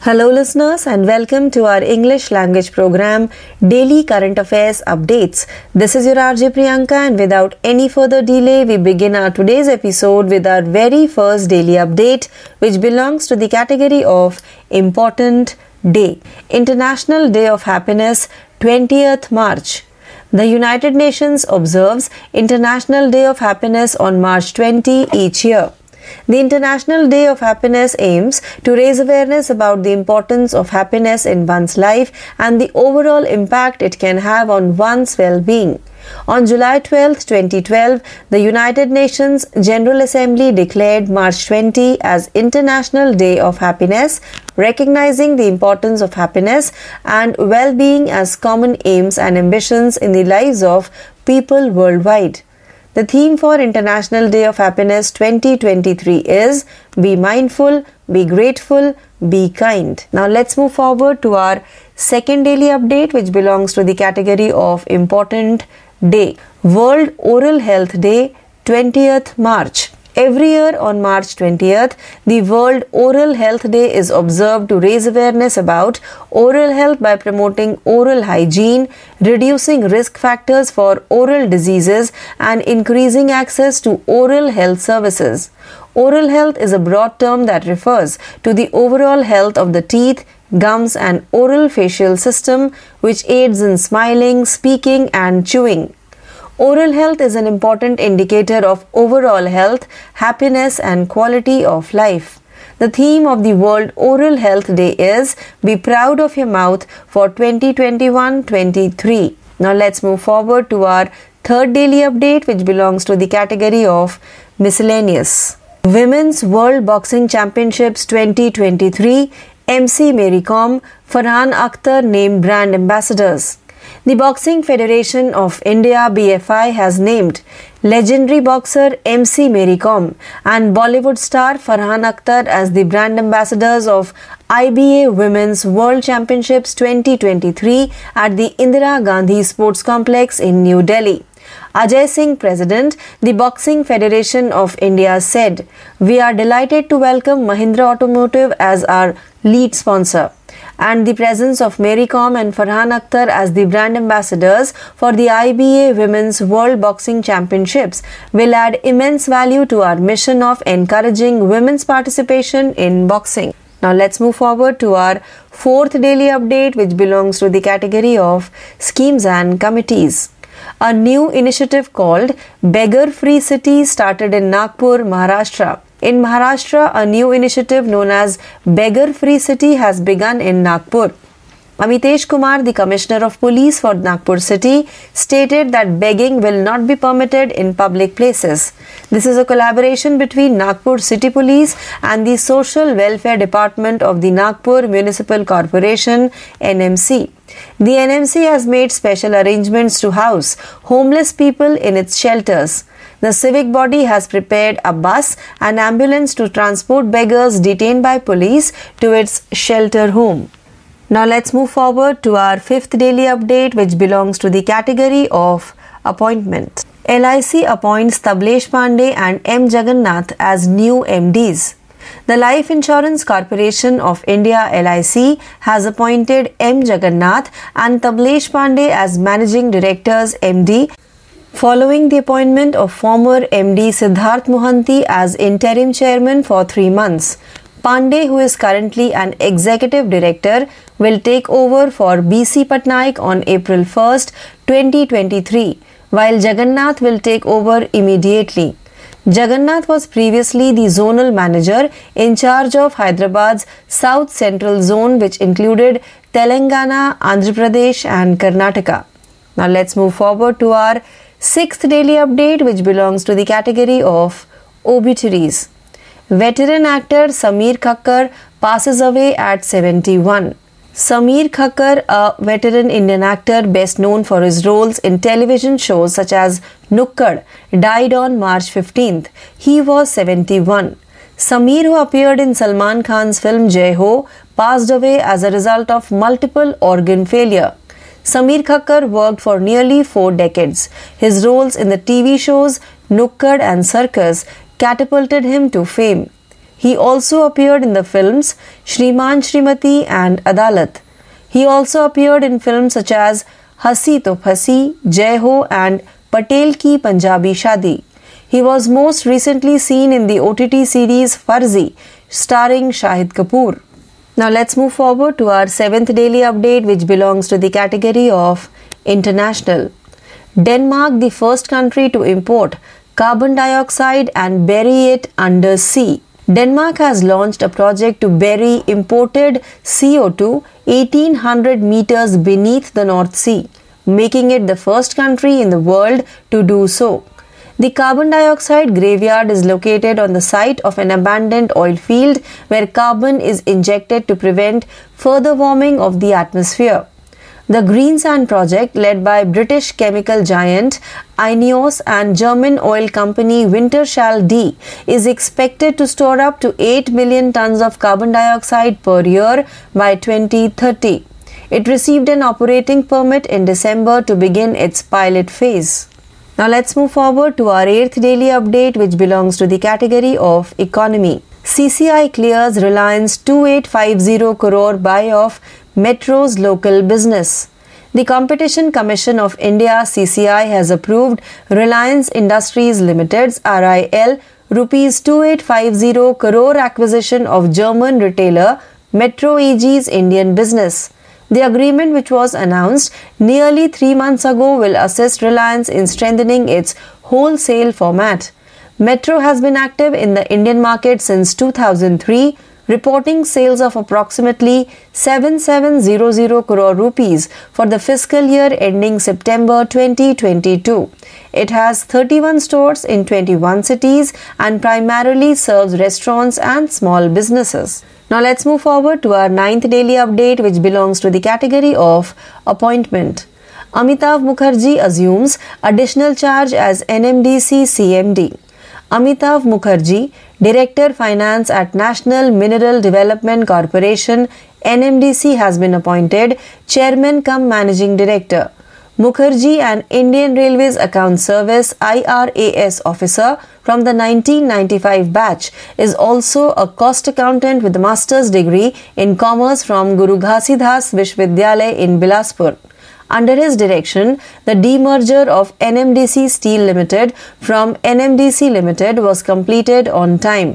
Hello listeners and welcome to our English language program Daily Current Affairs Updates. This is your RJ Priyanka and without any further delay we begin our today's episode with our very first daily update which belongs to the category of Important Day. International Day of Happiness, 20th March. The United Nations observes International Day of Happiness on March 20 each year. The International Day of Happiness aims to raise awareness about the importance of happiness in one's life and the overall impact it can have on one's well-being. On July 12, 2012, the United Nations General Assembly declared March 20 as International Day of Happiness, recognizing the importance of happiness and well-being as common aims and ambitions in the lives of people worldwide. The theme for International Day of Happiness 2023 is Be Mindful, Be Grateful, Be Kind. Now let's move forward to our second daily update, which belongs to the category of Important Day. World Oral Health Day, 20th March. Every year on March 20th, the World Oral Health Day is observed to raise awareness about oral health by promoting oral hygiene, reducing risk factors for oral diseases, and increasing access to oral health services. Oral health is a broad term that refers to the overall health of the teeth, gums and oral facial system, which aids in smiling, speaking and chewing. Oral health is an important indicator of overall health, happiness and quality of life. The theme of the World Oral Health Day is Be Proud of Your Mouth for 2021-23. Now let's move forward to our third daily update, which belongs to the category of Miscellaneous. Women's World Boxing Championships 2023, MC Mary Kom, Farhan Akhtar named brand ambassadors. The Boxing Federation of India (BFI) has named legendary boxer MC Mary Kom and Bollywood star Farhan Akhtar as the brand ambassadors of IBA Women's World Championships 2023 at the Indira Gandhi Sports Complex in New Delhi. Ajay Singh, President, the Boxing Federation of India, said, "We are delighted to welcome Mahindra Automotive as our lead sponsor, and the presence of Mary Kom and Farhan Akhtar as the brand ambassadors for the IBA Women's World Boxing Championships will add immense value to our mission of encouraging women's participation in boxing." Now let's move forward to our fourth daily update, which belongs to the category of Schemes and Committees. A new initiative called Beggar Free City started in Nagpur, Maharashtra. In Maharashtra, a new initiative known as Beggar Free City has begun in Nagpur. Amitesh Kumar, the Commissioner of Police for Nagpur City, stated that begging will not be permitted in public places. This is a collaboration between Nagpur City Police and the Social Welfare Department of the Nagpur Municipal Corporation (NMC). The NMC has made special arrangements to house homeless people in its shelters. The civic body has prepared a bus and ambulance to transport beggars detained by police to its shelter home. Now let's move forward to our fifth daily update, which belongs to the category of Appointment. LIC appoints Tablesh Pandey and M. Jagannath as new MDs. The Life Insurance Corporation of India (LIC) has appointed M. Jagannath and Tablesh Pandey as managing directors (MD), following the appointment of former MD Siddharth Mohanty as interim chairman for 3 months. Pandey, who is currently an executive director, will take over for BC Patnaik on April 1st, 2023, while Jagannath will take over immediately. Jagannath was previously the zonal manager in charge of Hyderabad's South Central Zone, which included Telangana, Andhra Pradesh and Karnataka. Now let's move forward to our sixth daily update, which belongs to the category of Obituaries. Veteran actor Sameer Thakkar passes away at 71. Sameer Thakkar, a veteran Indian actor best known for his roles in television shows such as Nukkad, died on March 15th. He was 71. Sameer, who appeared in Salman Khan's film Jai Ho, passed away as a result of multiple organ failure. Sameer Thakkar worked for nearly 4 decades. His roles in the TV shows Nukkad and Circus catapulted him to fame. He also appeared in the films Shriman Shrimati and Adalat. He also appeared in films such as Hasi To Phasi, Jai Ho and Patel Ki Punjabi Shadi. He was most recently seen in the OTT series Farzi, starring Shahid Kapoor. Now let's move forward to our 7th daily update, which belongs to the category of International. Denmark, the first country to import carbon dioxide and bury it under sea. Denmark has launched a project to bury imported CO2 1800 meters beneath the North Sea, making it the first country in the world to do so. The carbon dioxide graveyard is located on the site of an abandoned oil field where carbon is injected to prevent further warming of the atmosphere. The Greensand project, led by British chemical giant INEOS and German oil company Wintershall Dea, is expected to store up to 8 million tons of carbon dioxide per year by 2030. It received an operating permit in December to begin its pilot phase. Now let's move forward to our 8th daily update, which belongs to the category of economy. CCI clears Reliance 2850 crore buy of Metro's local business. The Competition Commission of India (CCI) has approved Reliance Industries Limited's (RIL) rupees 2850 crore acquisition of German retailer Metro AG's Indian business. The agreement, which was announced nearly 3 months ago, will assist Reliance in strengthening its wholesale format. Metro has been active in the Indian market since 2003, reporting sales of approximately 7700 crore rupees for the fiscal year ending September 2022. It has 31 stores in 21 cities and primarily serves restaurants and small businesses. Now let's move forward to our 9th daily update, which belongs to the category of appointment. Amitav Mukherjee assumes additional charge as NMDC CMD. Amitav Mukherjee, Director Finance at National Mineral Development Corporation (NMDC), has been appointed Chairman cum Managing Director. Mukherjee, an Indian Railways Account Service (IRAS) officer from the 1995 batch, is also a cost accountant with a master's degree in commerce from Guru Ghasidas Vishwavidyalaya in Bilaspur. Under his direction, the demerger of NMDC Steel Limited from NMDC Limited was completed on time.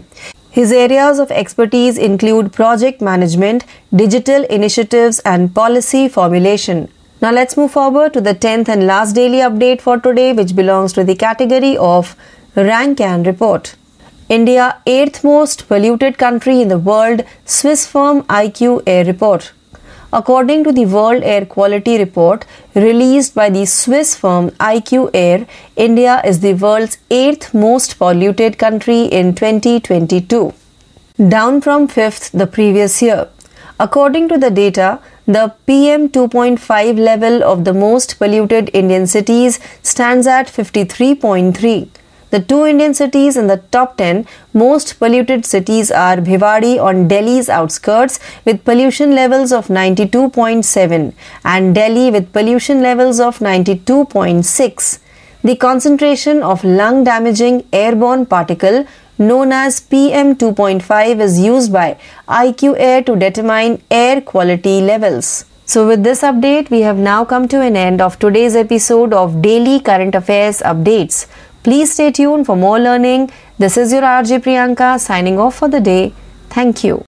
His areas of expertise include project management, digital initiatives, and policy formulation. Now let's move forward to the 10th and last daily update for today, which belongs to the category of Rank and Report. India, 8th most polluted country in the world, Swiss firm IQ Air report. According to the World Air Quality Report released by the Swiss firm IQ Air, India is the world's 8th most polluted country in 2022, down from 5th the previous year. According to the data, the PM 2.5 level of the most polluted Indian cities stands at 53.3. The two Indian cities in the top 10 most polluted cities are Bhiwadi on Delhi's outskirts with pollution levels of 92.7 and Delhi with pollution levels of 92.6. The concentration of lung-damaging airborne particle known as PM 2.5 is used by IQ Air to determine air quality levels. So with this update, we have now come to an end of today's episode of Daily Current Affairs Updates. Please stay tuned for more learning. This is your RJ Priyanka signing off for the day. Thank you.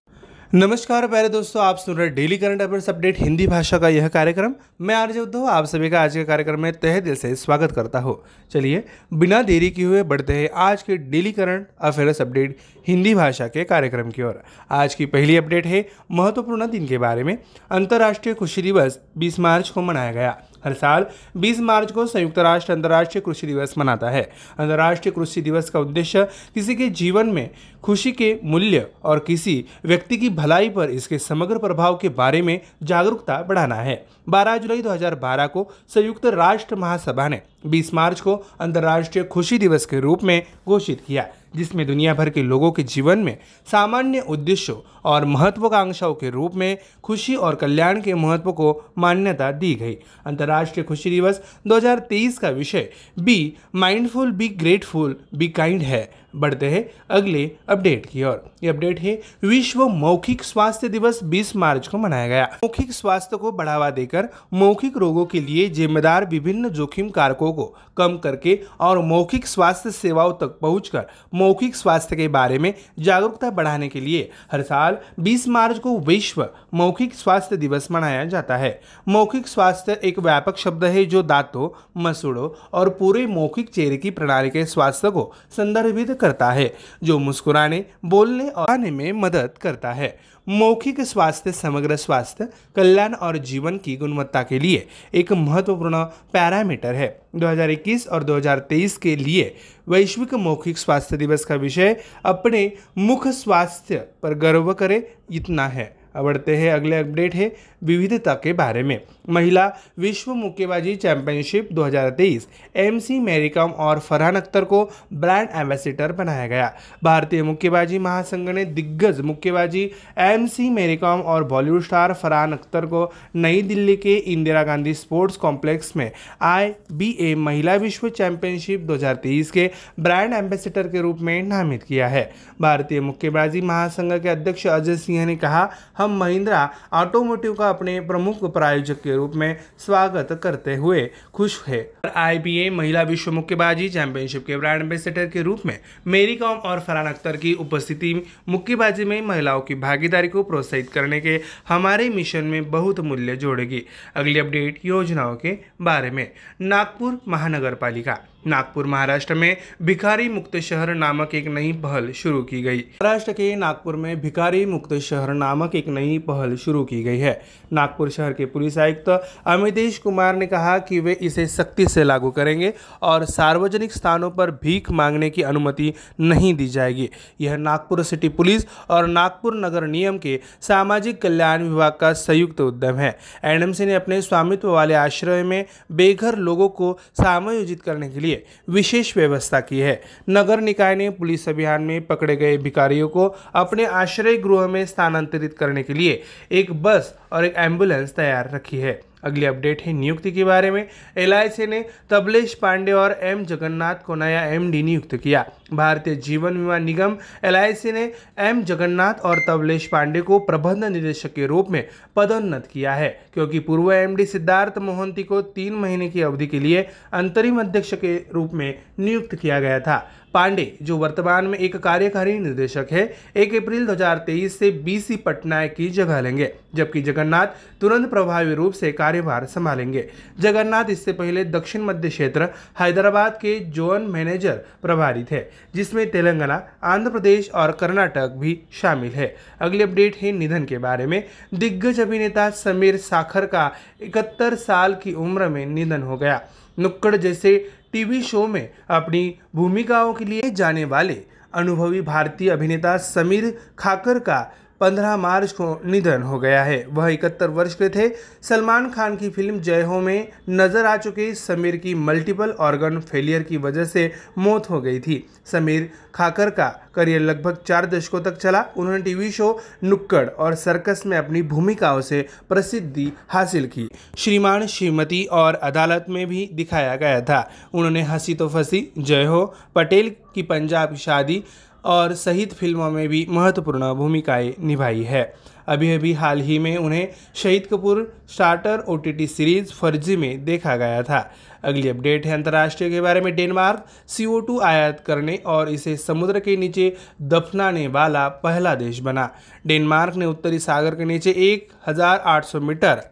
नमस्कार प्यारे दोस्तों, आप सुन रहे daily current affairs update Hindi भाषा का यह कार्यक्रम। मैं आरजे उद्धव आप सभी का आज के कार्यक्रम में तहे दिल से स्वागत करता हूँ। चलिए बिना देरी किए हुए बढ़ते हैं आज के daily current affairs update Hindi भाषा के कार्यक्रम की ओर। आज की पहली अपडेट है महत्वपूर्ण दिन के बारे में। अंतर्राष्ट्रीय कृषि दिवस 20 मार्च को मनाया गया। हर साल 20 मार्च को संयुक्त राष्ट्र अंतर्राष्ट्रीय कृषि दिवस मनाता है। अंतर्राष्ट्रीय कृषि दिवस का उद्देश्य किसी के जीवन में खुशी के मूल्य और किसी व्यक्ति की भलाई पर इसके समग्र प्रभाव के बारे में जागरूकता बढ़ाना है। 12 जुलाई 2012 को संयुक्त राष्ट्र महासभा ने 20 मार्च को अंतर्राष्ट्रीय खुशी दिवस के रूप में घोषित किया, जिसमें दुनिया भर के लोगों के जीवन में सामान्य उद्देश्यों और महत्वाकांक्षाओं के रूप में खुशी और कल्याण के महत्व को मान्यता दी गई। अंतर्राष्ट्रीय खुशी दिवस 2023 का विषय be mindful be grateful be kind है। बढ़ते हैं अगले अपडेट की ओर। ये अपडेट है विश्व मौखिक स्वास्थ्य दिवस 20 मार्च को मनाया गया। मौखिक स्वास्थ्य को बढ़ावा देकर मौखिक रोगों के लिए जिम्मेदार विभिन्न जोखिम कारकों को कम करके और मौखिक स्वास्थ्य सेवाओं तक पहुंचकर मौखिक स्वास्थ्य के बारे में जागरूकता बढ़ाने के लिए हर साल 20 मार्च को विश्व मौखिक स्वास्थ्य दिवस मनाया जाता है। मौखिक स्वास्थ्य एक व्यापक शब्द है जो दांतों, मसूड़ों और पूरे मौखिक चेहरे की प्रणाली के स्वास्थ्य को संदर्भित करता है, जो मुस्कुराने, बोलने और आने में मदद करता है। मौखिक स्वास्थ्य समग्र स्वास्थ्य, कल्याण और जीवन की गुणवत्ता के लिए एक महत्वपूर्ण पैरामीटर है। 2021 और 2023 के लिए वैश्विक मौखिक स्वास्थ्य दिवस का विषय अपने मुख स्वास्थ्य पर गर्व करें इतना है। बढ़ते हैं अगले अपडेट है विविधता के बारे में। महिला विश्व मुक्केबाजी चैंपियनशिप 2023 एमसी मैरी कॉम और फरहान अख्तर को ब्रांड एम्बेसडर बनाया गया। भारतीय मुक्केबाजी महासंघ ने दिग्गज मुक्केबाजी एमसी मैरी कॉम और बॉलीवुड स्टार फरहान अख्तर को नई दिल्ली के इंदिरा गांधी स्पोर्ट्स कॉम्प्लेक्स में IBA महिला विश्व चैंपियनशिप 2023 के ब्रांड एम्बेसडर के रूप में नामित किया है। भारतीय मुक्केबाजी महासंघ के अध्यक्ष अजय सिंह ने कहा, हम महिंद्रा ऑटोमोटिव का अपने प्रमुख प्रायोजक के रूप में स्वागत करते हुए खुश है। IBA महिला विश्व मुक्केबाजी चैंपियनशिप के ब्रांड एम्बेसडर के रूप में मेरी कॉम और फरहान अख्तर की उपस्थिति मुक्केबाजी में महिलाओं की भागीदारी को प्रोत्साहित करने के हमारे मिशन में बहुत मूल्य जोड़ेगी। अगली अपडेट योजनाओं के बारे में। नागपुर महानगर पालिका, नागपुर महाराष्ट्र में भिखारी मुक्त शहर नामक एक नई पहल शुरू की गई। महाराष्ट्र के नागपुर में भिखारी मुक्त शहर नामक एक नई पहल शुरू की गई है। नागपुर शहर के पुलिस आयुक्त अमितेश कुमार ने कहा कि वे इसे सख्ती से लागू करेंगे और सार्वजनिक स्थानों पर भीख मांगने की अनुमति नहीं दी जाएगी। यह नागपुर सिटी पुलिस और नागपुर नगर निगम के सामाजिक कल्याण विभाग का संयुक्त उद्यम है। NMC ने अपने स्वामित्व वाले आश्रय में बेघर लोगों को समायोजित करने के लिए विशेष व्यवस्था की है। नगर निकाय ने पुलिस अभियान में पकड़े गए भिखारियों को अपने आश्रय गृह में स्थानांतरित करने के लिए एक बस और एक एम्बुलेंस तैयार रखी है। अगली अपडेट है नियुक्ति के बारे में। LIC ने तबलेश पांडे और M जगन्नाथ को नया MD नियुक्त किया। भारतीय जीवन बीमा निगम LIC ने M जगन्नाथ और तबलेश पांडे को प्रबंध निदेशक के रूप में पदोन्नत किया है, क्योंकि पूर्व MD सिद्धार्थ मोहंती को 3 महीने की अवधि के लिए अंतरिम अध्यक्ष के रूप में नियुक्त किया गया था। पांडे, जो वर्तमान में एक कार्यकारी निदेशक है, 1 अप्रैल 2023 से BC पटनायक की जगह लेंगे, जबकि जगन्नाथ तुरंत प्रभावी रूप से कार्यभार संभालेंगे। जगन्नाथ इससे पहले दक्षिण मध्य क्षेत्र हैदराबाद के जोन मैनेजर प्रभारी थे, जिसमें तेलंगाना, आंध्र प्रदेश और कर्नाटक भी शामिल है। अगली अपडेट है निधन के बारे में। दिग्गज अभिनेता समीर साखर का 71 साल की उम्र में निधन हो गया। नुक्कड़ जैसे TV शो में अपनी भूमिकाओं के लिए जाने वाले अनुभवी भारतीय अभिनेता समीर खाकर का 15 मार्च को निधन हो गया है। वह 71 वर्ष के थे। सलमान खान की फिल्म जय हो में नजर आ चुके समीर की मल्टीपल ऑर्गन फेलियर की वजह से मौत हो गई थी। समीर खाकर का करियर लगभग 4 दशकों तक चला। उन्होंने TV शो नुक्कड़ और सर्कस में अपनी भूमिकाओं से प्रसिद्धि हासिल की। श्रीमान, श्रीमती और अदालत में भी दिखाया गया था। उन्होंने हंसी तो फंसी, जय हो, पटेल की पंजाब शादी और सहित फिल्मों में भी महत्वपूर्ण भूमिकाएं निभाई है। अभी हाल ही में उन्हें Shahid Kapoor starter OTT series फर्जी में देखा गया था। अगली अपडेट है अंतर्राष्ट्रीय के बारे में। डेनमार्क CO2 आयात करने और इसे समुद्र के नीचे दफनाने वाला पहला देश बना। डेनमार्क ने उत्तरी सागर के नीचे 1800 मीटर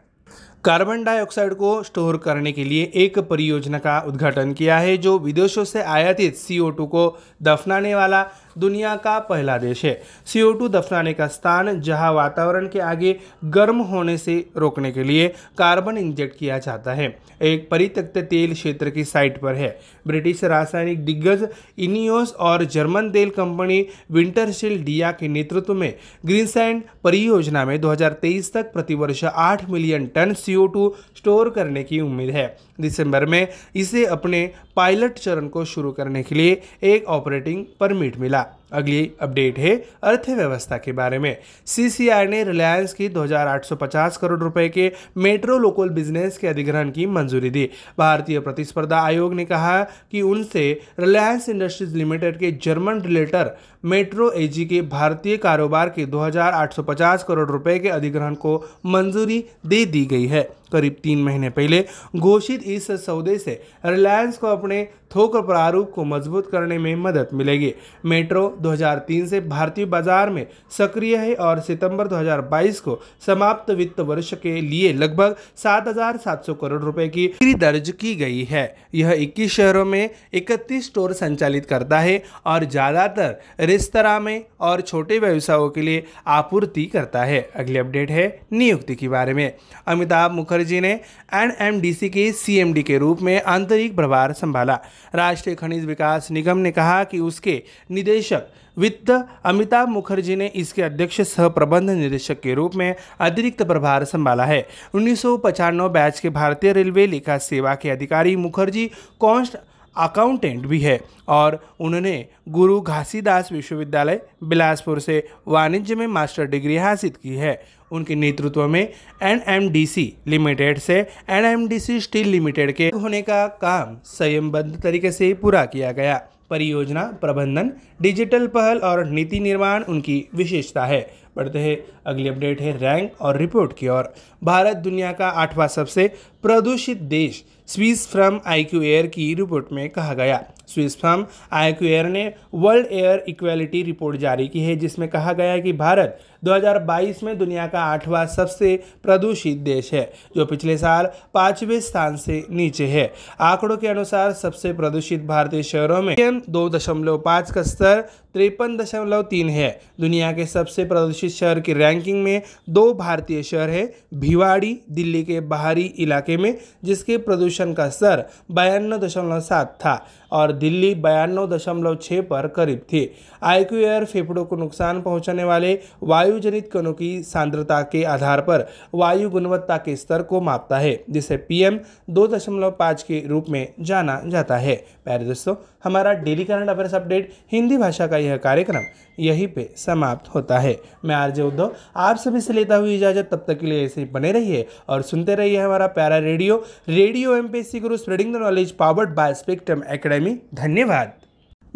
कार्बन डाइऑक्साइड को स्टोर करने के लिए एक परियोजना का उद्घाटन किया है, जो विदेशों से आयातित CO2 को दफनाने वाला दुनिया का पहला देश है। CO2 दफनाने का स्थान जहां वातावरण के आगे गर्म होने से रोकने के लिए कार्बन इंजेक्ट किया जाता है, एक परित्यक्त तेल क्षेत्र की साइट पर है। ब्रिटिश रासायनिक दिग्गज इनियोस और जर्मन तेल कंपनी विंटरशील डिया के नेतृत्व में ग्रीनसैंड परियोजना में 2023 तक प्रतिवर्ष 8 मिलियन टन CO2 स्टोर करने की उम्मीद है। दिसंबर में इसे अपने पायलट चरण को शुरू करने के लिए एक ऑपरेटिंग परमिट मिला। अगली अपडेट है अर्थव्यवस्था के बारे में। सीसीआई ने रिलायंस की 2850 करोड़ रुपए के मेट्रो लोकल बिजनेस के अधिग्रहण की मंजूरी दी। भारतीय प्रतिस्पर्धा आयोग ने कहा कि उनसे रिलायंस इंडस्ट्रीज लिमिटेड के जर्मन रिलेटर मेट्रो एजी के भारतीय कारोबार के 2850 करोड़ रुपए के अधिग्रहण को मंजूरी दे दी गई है। करीब 3 महीने पहले घोषित इस सौदे से रिलायंस को अपने थोक प्रारूप को मजबूत करने में मदद मिलेगी। मेट्रो 2003 से भारतीय बाजार में सक्रिय है और सितंबर 2022 को समाप्त वित्त वर्ष के लिए लगभग 7,700 करोड़ रुपए की बिक्री दर्ज की गई है। यह 21 शहरों में 31 स्टोर संचालित करता है और ज्यादातर रेस्तरां में और छोटे व्यवसायों के लिए आपूर्ति करता है। अगली अपडेट है नियुक्ति के बारे में। अमिताभ मुखर्जी ने एनएमडीसी के सीएमडी के रूप में आंतरिक प्रभार संभाला। राष्ट्रीय खनिज विकास निगम ने कहा कि उसके निदेशक वित्त अमिताभ मुखर्जी ने इसके अध्यक्ष सह प्रबंध निदेशक के रूप में अतिरिक्त प्रभार संभाला है। 1995 बैच के भारतीय रेलवे लेखा सेवा के अधिकारी मुखर्जी कॉस्ट अकाउंटेंट भी है और उन्होंने गुरु घासीदास विश्वविद्यालय बिलासपुर से वाणिज्य में मास्टर डिग्री हासिल की है। उनके नेतृत्व में एनएमडीसी लिमिटेड से एनएमडीसी स्टील लिमिटेड के होने का काम संयमबद्ध तरीके से पूरा किया गया। परियोजना प्रबंधन, डिजिटल पहल और नीति निर्माण उनकी विशेषता है। बढ़ते हैं, अगली अपडेट है रैंक और रिपोर्ट की ओर। भारत दुनिया का 8वां सबसे प्रदूषित देश स्विस फ्रॉम आईक्यू एयर की रिपोर्ट में कहा गया। स्विस फ्रॉम आईक्यू एयर ने वर्ल्ड एयर इक्वालिटी रिपोर्ट जारी की है, जिसमें कहा गया कि भारत 2022 में दुनिया का 8वां सबसे प्रदूषित देश है, जो पिछले साल 5वें स्थान से नीचे है। आंकड़ों के अनुसार सबसे प्रदूषित भारतीय शहरों में 2.5 का स्तर 53.3 है। दुनिया के सबसे प्रदूषित शहर की रैंकिंग में 2 भारतीय शहर है, भिवाड़ी दिल्ली के बाहरी इलाके में, जिसके प्रदूषण का स्तर 52.7 था और दिल्ली 92.6 पर करीब थी। आईक्यू एयर फेफड़ों को नुकसान पहुंचाने वाले वायुजनित कणों की सांद्रता के आधार पर वायु गुणवत्ता के स्तर को मापता है, जिसे पीएम 2.5 के रूप में जाना जाता है। प्यारे दोस्तों, हमारा daily current affairs update Hindi भाषा का यह कार्यक्रम यहीं पे समाप्त होता है। मैं आरजे उद्धव आप सभी से लेता हुई इजाजत। तब तक के लिए ऐसे ही बने रहिए और सुनते रहिए हमारा प्यारा radio MPSC Guru, spreading the knowledge, powered by Spectrum Academy. धन्यवाद।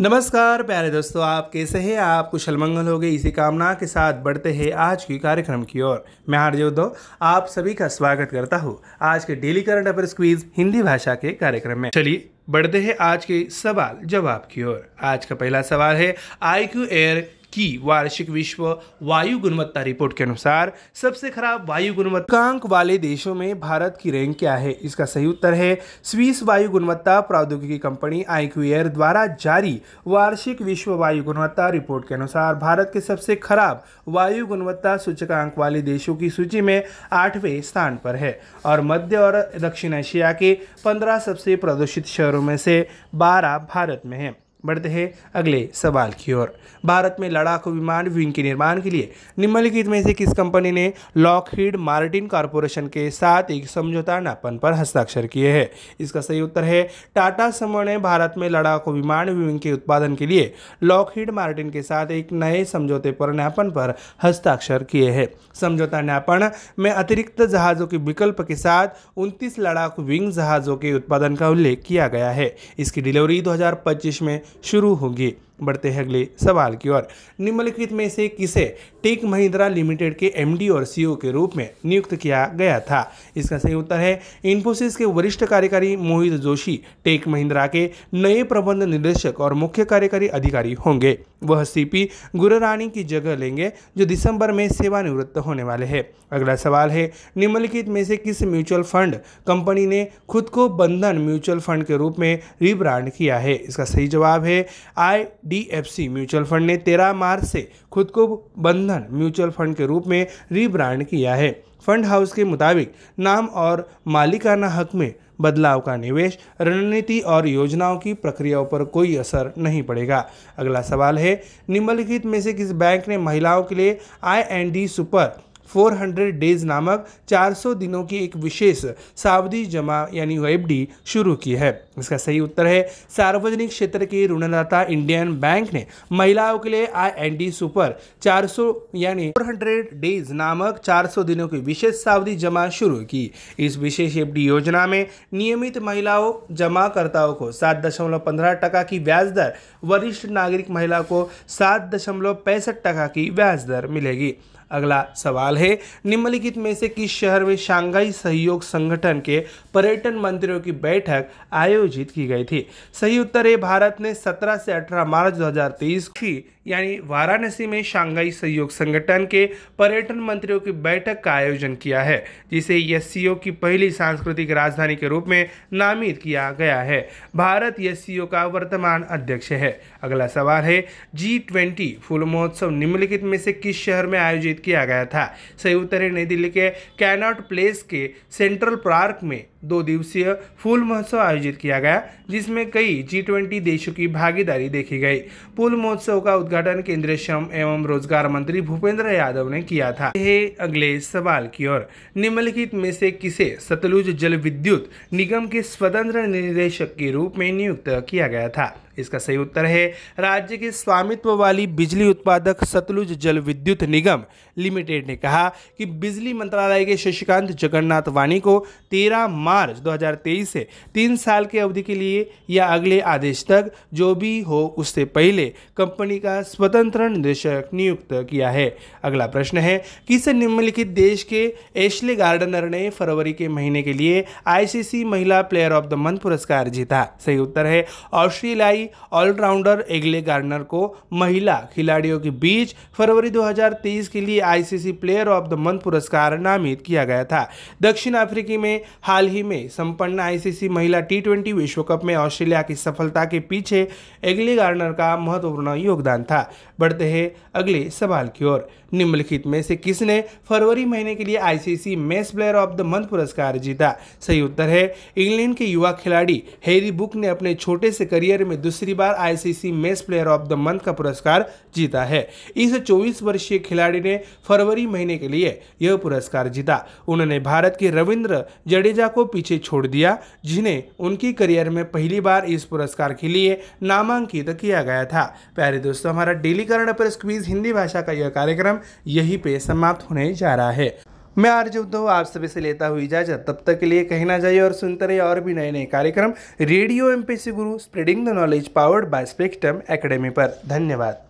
नमस्कार प्यारे दोस्तों, आप कैसे हैं? आप कुशल मंगल हो गए, इसी कामना के साथ बढ़ते हैं आज के कार्यक्रम की ओर। मैं आरजे उद्धव आप सभी का स्वागत करता हूँ आज के daily current affairs quiz Hindi भाषा के कार्यक्रम में। चलिए बढ़ते हैं आज के सवाल जवाब की ओर। आज का पहला सवाल है, आईक्यू एयर की वार्षिक विश्व वायु गुणवत्ता रिपोर्ट के अनुसार सबसे खराब वायु गुणवत्तांक वाले देशों में भारत की रैंक क्या है? इसका सही उत्तर है, स्विस वायु गुणवत्ता प्रौद्योगिकी कंपनी आईक्यू एयर द्वारा जारी वार्षिक विश्व वायु गुणवत्ता रिपोर्ट के अनुसार भारत के सबसे खराब वायु गुणवत्ता सूचकांक वाले देशों की सूची में 8वें स्थान पर है और मध्य और दक्षिण एशिया के 15 सबसे प्रदूषित शहरों में से 12 भारत में है। बढ़ते हैं अगले सवाल की ओर। भारत में लड़ाकू विमान विंग के निर्माण के लिए निम्नलिखित में से किस कंपनी ने लॉकहीड मार्टिन कॉरपोरेशन के साथ एक समझौता ज्ञापन पर हस्ताक्षर किए हैं? इसका सही उत्तर है, टाटा समूह ने भारत में लड़ाकू विमान विंग के उत्पादन के लिए लॉकहीड मार्टिन के साथ एक नए समझौते पर ज्ञापन पर हस्ताक्षर किए हैं। समझौता ज्ञापन में अतिरिक्त जहाज़ों के विकल्प के साथ 29 लड़ाकू विंग जहाज़ों के उत्पादन का उल्लेख किया गया है। इसकी डिलीवरी 2025 में शुरू होगी। बढ़ते हैं अगले सवाल की ओर। निम्नलिखित में से किसे टेक महिंद्रा लिमिटेड के एमडी और सीईओ के रूप में नियुक्त किया गया था? इसका सही उत्तर है, इन्फोसिस के वरिष्ठ कार्यकारी मोहित जोशी टेक महिंद्रा के नए प्रबंध निदेशक और मुख्य कार्यकारी अधिकारी होंगे। वह सीपी गुररानी की जगह लेंगे, जो दिसंबर में सेवानिवृत्त होने वाले हैं। अगला सवाल है, निम्नलिखित में से किस म्यूचुअल फंड कंपनी ने खुद को बंधन म्यूचुअल फंड के रूप में रिब्रांड किया है? इसका सही जवाब है, IDFC म्यूचुअल फंड ने 13 मार्च से खुद को बंधन म्यूचुअल फंड के रूप में रीब्रांड किया है। फंड हाउस के मुताबिक नाम और मालिकाना हक में बदलाव का निवेश रणनीति और योजनाओं की प्रक्रियाओं पर कोई असर नहीं पड़ेगा। अगला सवाल है, निम्नलिखित में से किस बैंक ने महिलाओं के लिए I&D सुपर 400 डेज नामक 400 दिनों की एक विशेष सावधि जमा यानी एफडी शुरू की है? इसका सही उत्तर है सार्वजनिक क्षेत्र की ऋणदाता इंडियन बैंक ने महिलाओं के लिए I&D सुपर 400 यानी 400 डेज नामक 400 दिनों की विशेष सावधि जमा शुरू की। इस विशेष FD योजना में नियमित महिलाओं जमाकर्ताओं को 7.15% की ब्याज दर, वरिष्ठ नागरिक महिला को 7.65% की ब्याज दर मिलेगी। अगला सवाल है, निम्नलिखित में से किस शहर में शंघाई सहयोग संगठन के पर्यटन मंत्रियों की बैठक आयोजित की गई थी? सही उत्तर है भारत ने 17 से 18 मार्च 2023 की यानी वाराणसी में शंघाई सहयोग संगठन के पर्यटन मंत्रियों की बैठक का आयोजन किया है, जिसे SCO की पहली सांस्कृतिक राजधानी के रूप में नामित किया गया है। भारत SCO का वर्तमान अध्यक्ष है। अगला सवाल है, G20 फूल महोत्सव निम्नलिखित में से किस शहर में आयोजित किया गया था? सही उत्तर है नई दिल्ली के कैनॉट प्लेस के सेंट्रल पार्क में 2 दिवसीय फूल महोत्सव आयोजित किया गया, जिसमें कई G20 देशों की भागीदारी देखी गई। फूल महोत्सव का उद्घाटन केंद्रीय श्रम एवं रोजगार मंत्री भूपेंद्र यादव ने किया था। यह अगले सवाल की ओर, निम्नलिखित में से किसे सतलुज जल विद्युत निगम के स्वतंत्र निदेशक के रूप में नियुक्त किया गया था? इसका सही उत्तर है राज्य के स्वामित्व वाली बिजली उत्पादक सतलुज जल विद्युत निगम लिमिटेड ने कहा कि बिजली मंत्रालय के शशिकांत जगन्नाथ वाणी को 13 मार्च 2023 से 3 साल के अवधि के लिए या अगले आदेश तक जो भी हो उससे पहले कंपनी का स्वतंत्र निदेशक नियुक्त किया है। अगला प्रश्न है, किस निम्नलिखित देश के एशले गार्डनर ने फरवरी के महीने के लिए ICC महिला प्लेयर ऑफ द मंथ पुरस्कार जीता? सही उत्तर है ऑस्ट्रेलियाई ऑलराउंडर एशले गार्डनर को महिला खिलाड़ियों के बीच फरवरी 2023 के लिए ICC player of the month पुरस्कार नामित किया गया था। दक्षिण अफ्रीकी में हाल ही में संपन्न ICC महिला T20 विश्व कप में ऑस्ट्रेलिया की सफलता के पीछे एशले गार्डनर का महत्वपूर्ण योगदान था। बढ़ते हैं अगले सवाल की ओर, निम्नलिखित में से किसने फरवरी महीने के लिए ICC men's player of the month पुरस्कार जीता? सही उत्तर है इंग्लैंड के युवा खिलाड़ी हैरी बुक ने अपने छोटे से करियर में दूसरी बार ICC men's player of the month का पुरस्कार जीता है। इस 24 वर्षीय खिलाड़ी ने फरवरी महीने के लिए यह पुरस्कार जीता। उन्होंने भारत के रविंद्र जडेजा को पीछे छोड़ दिया, जिन्हें उनकी करियर में पहली बार इस पुरस्कार के लिए नामांकित किया गया था। प्यारे दोस्तों, हमारा daily current affairs quiz Hindi भाषा का यह कार्यक्रम यहीं पे समाप्त होने जा रहा है। मैं आरजे उद्धव आप सभी से लेता हुई इजाजत। तब तक के लिए कहीं ना जाइए और सुनते रहिए और भी नए नए कार्यक्रम radio MPSC Guru, spreading the knowledge, powered by Spectrum Academy पर। धन्यवाद।